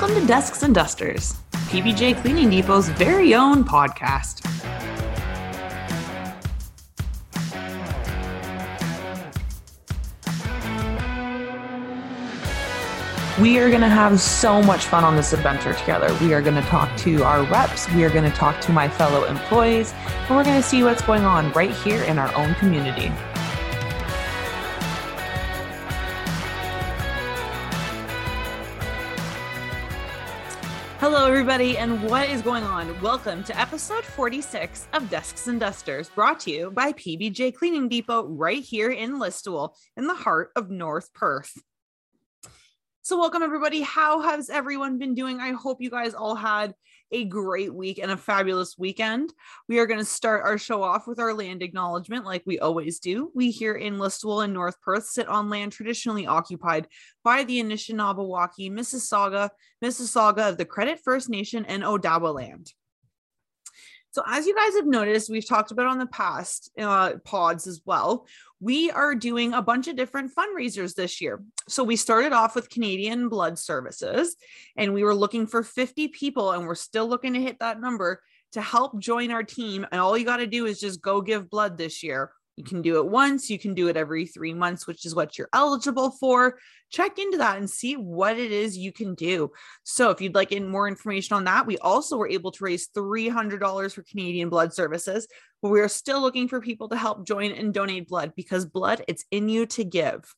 Welcome to Desks and Dusters, PBJ Cleaning Depot's very own podcast. We are going to have so much fun on this adventure together. We are going to talk to our reps. We are going to talk to my fellow employees, and we're going to see what's going on right here in our own community. Hello, everybody, and what is going on? Welcome to episode 46 of Desks and Dusters, brought to you by PBJ Cleaning Depot right here in Listowel, in the heart of North Perth. So welcome, everybody. How has everyone been doing? I hope you guys all had a great week and a fabulous weekend. We are going to start our show off with our land acknowledgement like we always do. We here in Listowel and North Perth sit on land traditionally occupied by the Anishinaabawaki, Mississauga of the Credit First Nation, and Odawa land. So as you guys have noticed, we've talked about on the past pods as well, we are doing a bunch of different fundraisers this year. So we started off with Canadian Blood Services, and we were looking for 50 people, and we're still looking to hit that number to help join our team. And all you got to do is just go give blood this year. You can do it once, you can do it every 3 months, which is what you're eligible for. Check into that and see what it is you can do. So if you'd like in more information on that, we also were able to raise $300 for Canadian Blood Services, but we are still looking for people to help join and donate blood, because blood, it's in you to give.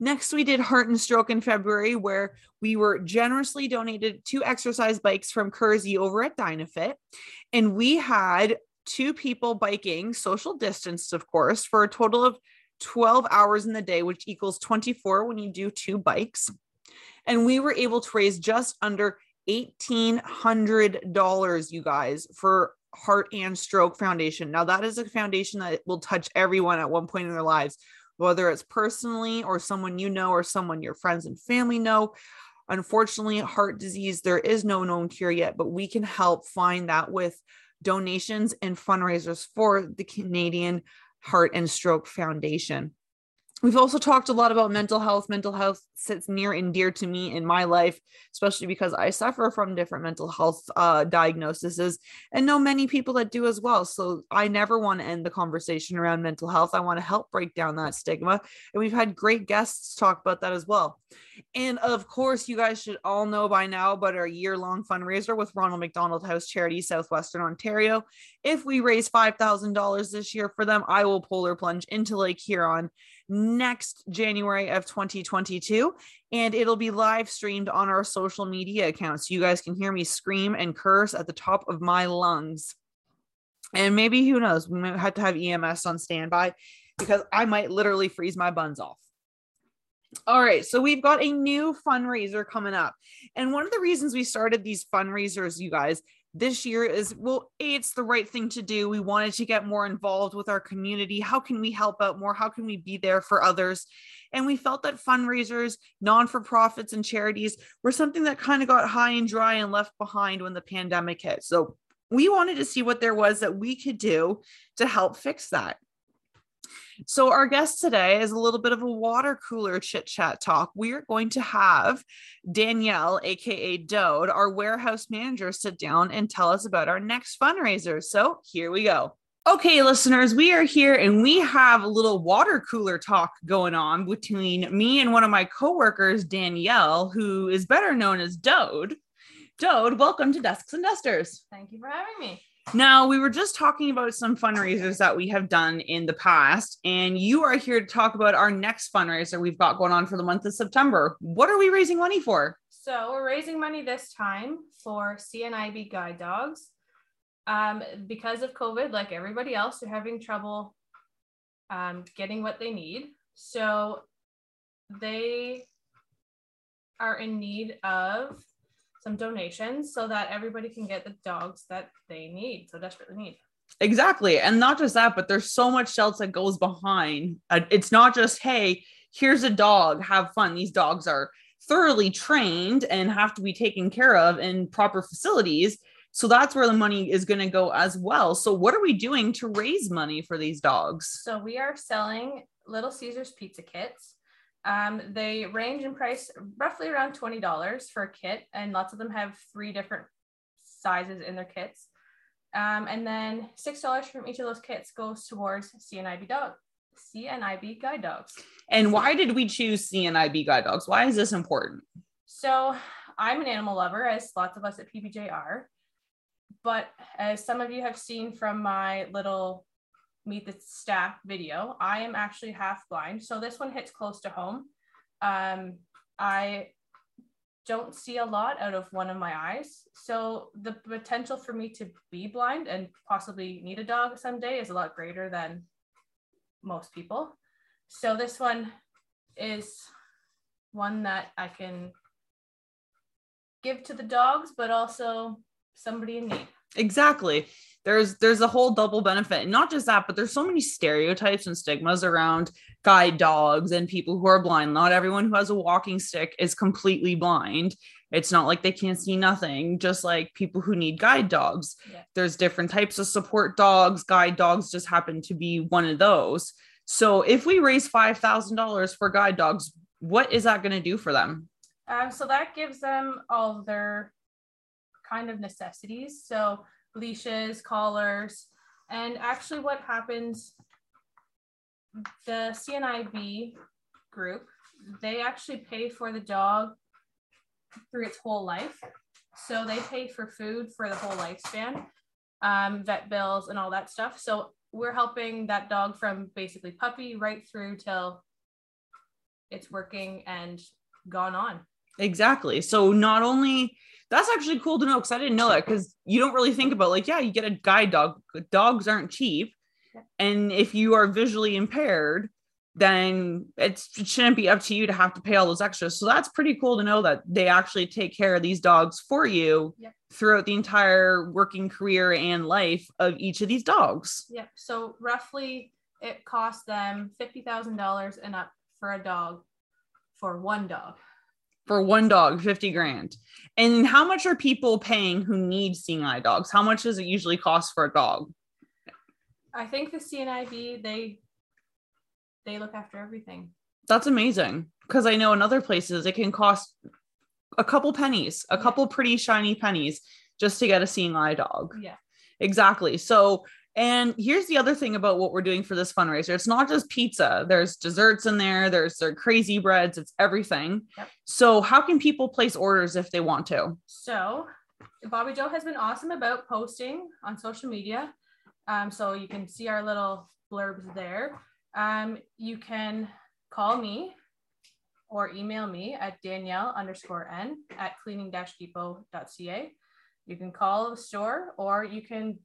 Next, we did Heart and Stroke in February, where we were generously donated 2 exercise bikes from Curzy over at Dynafit. And we had 2 people biking, social distanced, of course, for a total of 12 hours in the day, which equals 24 when you do 2 bikes. And we were able to raise just under $1,800, you guys, for Heart and Stroke Foundation. Now, that is a foundation that will touch everyone at one point in their lives, whether it's personally or someone you know or someone your friends and family know. Unfortunately, heart disease, there is no known cure yet, but we can help find that with donations and fundraisers for the Canadian Heart and Stroke Foundation. We've also talked a lot about mental health. Mental health sits near and dear to me in my life, especially because I suffer from different mental health diagnoses and know many people that do as well. So I never want to end the conversation around mental health. I want to help break down that stigma. And we've had great guests talk about that as well. And of course, you guys should all know by now about our year-long fundraiser with Ronald McDonald House Charity Southwestern Ontario. If we raise $5,000 this year for them, I will polar plunge into Lake Huron next January of 2022, and it'll be live streamed on our social media accounts. You guys can hear me scream and curse at the top of my lungs. And maybe, who knows, we might have to have EMS on standby, because I might literally freeze my buns off. All right, so we've got a new fundraiser coming up. And one of the reasons we started these fundraisers, you guys, this year is, well, A, it's the right thing to do. We wanted to get more involved with our community. How can we help out more? How can we be there for others? And we felt that fundraisers, non-for-profits, and charities were something that kind of got high and dry and left behind when the pandemic hit. So we wanted to see what there was that we could do to help fix that. So our guest today is a little bit of a water cooler chit chat talk. We are going to have Danielle, aka Dode, our warehouse manager, sit down and tell us about our next fundraiser. So here we go. Okay, listeners, we are here and we have a little water cooler talk going on between me and one of my coworkers, Danielle, who is better known as Dode. Dode, welcome to Desks and Dusters. Thank you for having me. Now, we were just talking about some fundraisers that we have done in the past, and you are here to talk about our next fundraiser we've got going on for the month of September. What are we raising money for? So we're raising money this time for CNIB Guide Dogs. Because of COVID, like everybody else, they're having trouble getting what they need. So they are in need of some donations so that everybody can get the dogs that they need, so desperately need. Exactly. And not just that, but there's so much else that goes behind. It's not just, hey, here's a dog, have fun. These dogs are thoroughly trained and have to be taken care of in proper facilities. So that's where the money is going to go as well. So what are we doing to raise money for these dogs? So we are selling Little Caesars pizza kits They range in price roughly around $20 for a kit, and lots of them have three different sizes in their kits. And then $6 from each of those kits goes towards CNIB Guide Dogs. And why did we choose CNIB Guide Dogs? Why is this important? So I'm an animal lover, as lots of us at PBJ are. But as some of you have seen from my little Meet the Staff video, I am actually half blind. So this one hits close to home. I don't see a lot out of one of my eyes. So the potential for me to be blind and possibly need a dog someday is a lot greater than most people. So this one is one that I can give to the dogs, but also somebody in need. Exactly. There's a whole double benefit, and not just that, but there's so many stereotypes and stigmas around guide dogs and people who are blind. Not everyone who has a walking stick is completely blind. It's not like they can't see nothing, just like people who need guide dogs. Yeah. There's different types of support dogs. Guide dogs just happen to be one of those. So if we raise $5,000 for guide dogs, what is that going to do for them? So that gives them all their kind of necessities. So leashes, collars, and actually what happens, the CNIB group, they actually pay for the dog through its whole life. So they pay for food for the whole lifespan, vet bills and all that stuff. So we're helping that dog from basically puppy right through till it's working and gone on. Exactly. So not only, that's actually cool to know, because I didn't know that, because you don't really think about, like, yeah, you get a guide dog, but dogs aren't cheap. Yeah. And if you are visually impaired, then it shouldn't be up to you to have to pay all those extras. So that's pretty cool to know that they actually take care of these dogs for you. Yep. Throughout the entire working career and life of each of these dogs. Yep. So roughly it costs them $50,000 and up for a dog, for one dog. For one dog, $50,000. And how much are people paying who need seeing eye dogs? How much does it usually cost for a dog? I think the CNIB, they look after everything. That's amazing. Because I know in other places, it can cost a couple pennies, a couple pretty shiny pennies just to get a seeing eye dog. Yeah, exactly. So, and here's the other thing about what we're doing for this fundraiser. It's not just pizza. There's desserts in there. There's their crazy breads. It's everything. Yep. So how can people place orders if they want to? So Bobby Joe has been awesome about posting on social media. So you can see our little blurbs there. You can call me or email me at Danielle_N@cleaning-depot.ca. You can call the store, or you can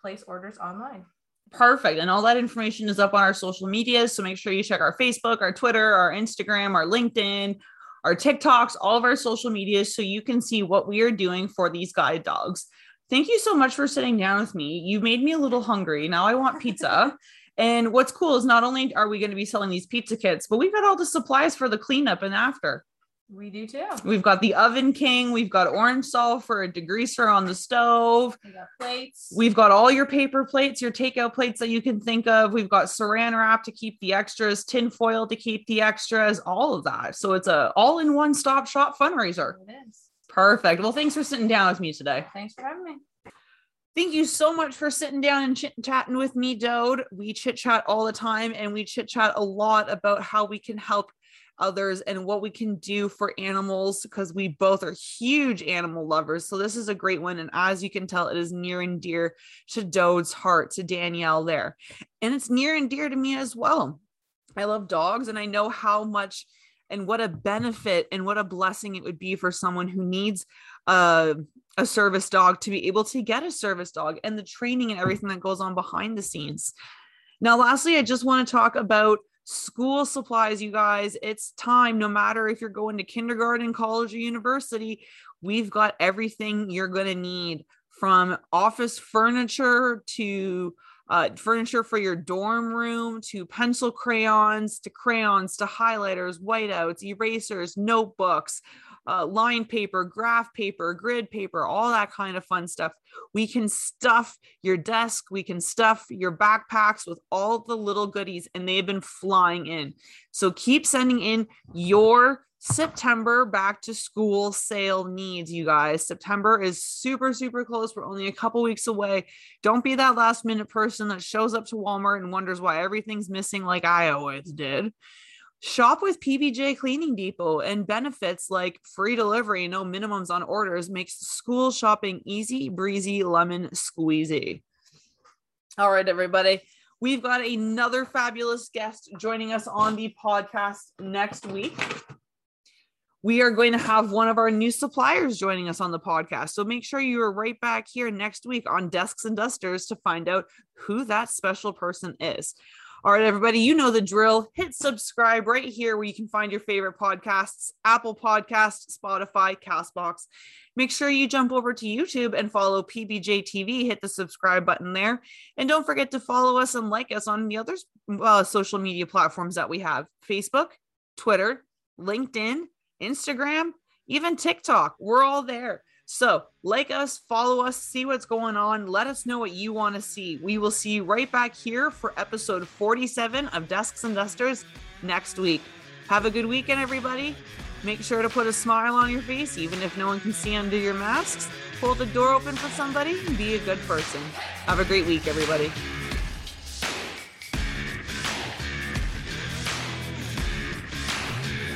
place orders online. Perfect. And all that information is up on our social media. So make sure you check our Facebook, our Twitter, our Instagram, our LinkedIn, our TikToks, all of our social media, so you can see what we are doing for these guide dogs. Thank you so much for sitting down with me. You made me a little hungry. Now I want pizza. And what's cool is not only are we going to be selling these pizza kits, but we've got all the supplies for the cleanup and after. We do too. We've got the Oven King. We've got orange salt for a degreaser on the stove. We got plates. We've got all your paper plates, your takeout plates that you can think of. We've got saran wrap to keep the extras, tin foil to keep the extras, all of that. So it's a all-in-one stop shop fundraiser. It is. Perfect. Well, thanks for sitting down with me today. Thanks for having me. Thank you so much for sitting down and chit-chatting with me, Dode. We chit-chat all the time, and we chit-chat a lot about how we can help others and what we can do for animals, because we both are huge animal lovers. So this is a great one, and as you can tell, it is near and dear to Dode's heart, to Danielle there, and it's near and dear to me as well. I love dogs, and I know how much and what a benefit and what a blessing it would be for someone who needs a service dog to be able to get a service dog, and the training and everything that goes on behind the scenes. Now lastly, I just want to talk about school supplies, you guys. It's time. No matter if you're going to kindergarten, college, or university, we've got everything you're going to need, from office furniture to furniture for your dorm room, to pencil crayons, to highlighters, whiteouts, erasers, notebooks, line paper, graph paper, grid paper, all that kind of fun stuff. We can stuff your desk. We can stuff your backpacks with all the little goodies, and they've been flying in. So keep sending in your September back to school sale needs, you guys. September is super, super close. We're only a couple weeks away. Don't be that last minute person that shows up to Walmart and wonders why everything's missing like I always did. Shop with PBJ Cleaning Depot, and benefits like free delivery, no minimums on orders makes school shopping easy, breezy, lemon squeezy. All right, everybody. We've got another fabulous guest joining us on the podcast next week. We are going to have one of our new suppliers joining us on the podcast. So make sure you are right back here next week on Desks and Dusters to find out who that special person is. All right, everybody, you know the drill. Hit subscribe right here where you can find your favorite podcasts, Apple Podcasts, Spotify, Castbox. Make sure you jump over to YouTube and follow PBJ TV. Hit the subscribe button there. And don't forget to follow us and like us on the other social media platforms that we have. Facebook, Twitter, LinkedIn, Instagram, even TikTok. We're all there. So like us, follow us, see what's going on. Let us know what you want to see. We will see you right back here for episode 47 of Desks and Dusters next week. Have a good weekend, everybody. Make sure to put a smile on your face, even if no one can see under your masks. Hold the door open for somebody and be a good person. Have a great week, everybody.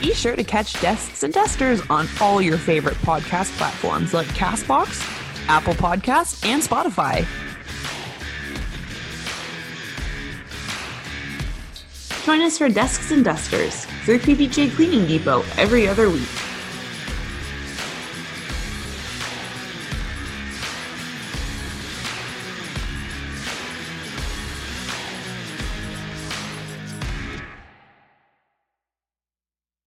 Be sure to catch Desks and Dusters on all your favorite podcast platforms like Castbox, Apple Podcasts, and Spotify. Join us for Desks and Dusters through PBJ Cleaning Depot every other week.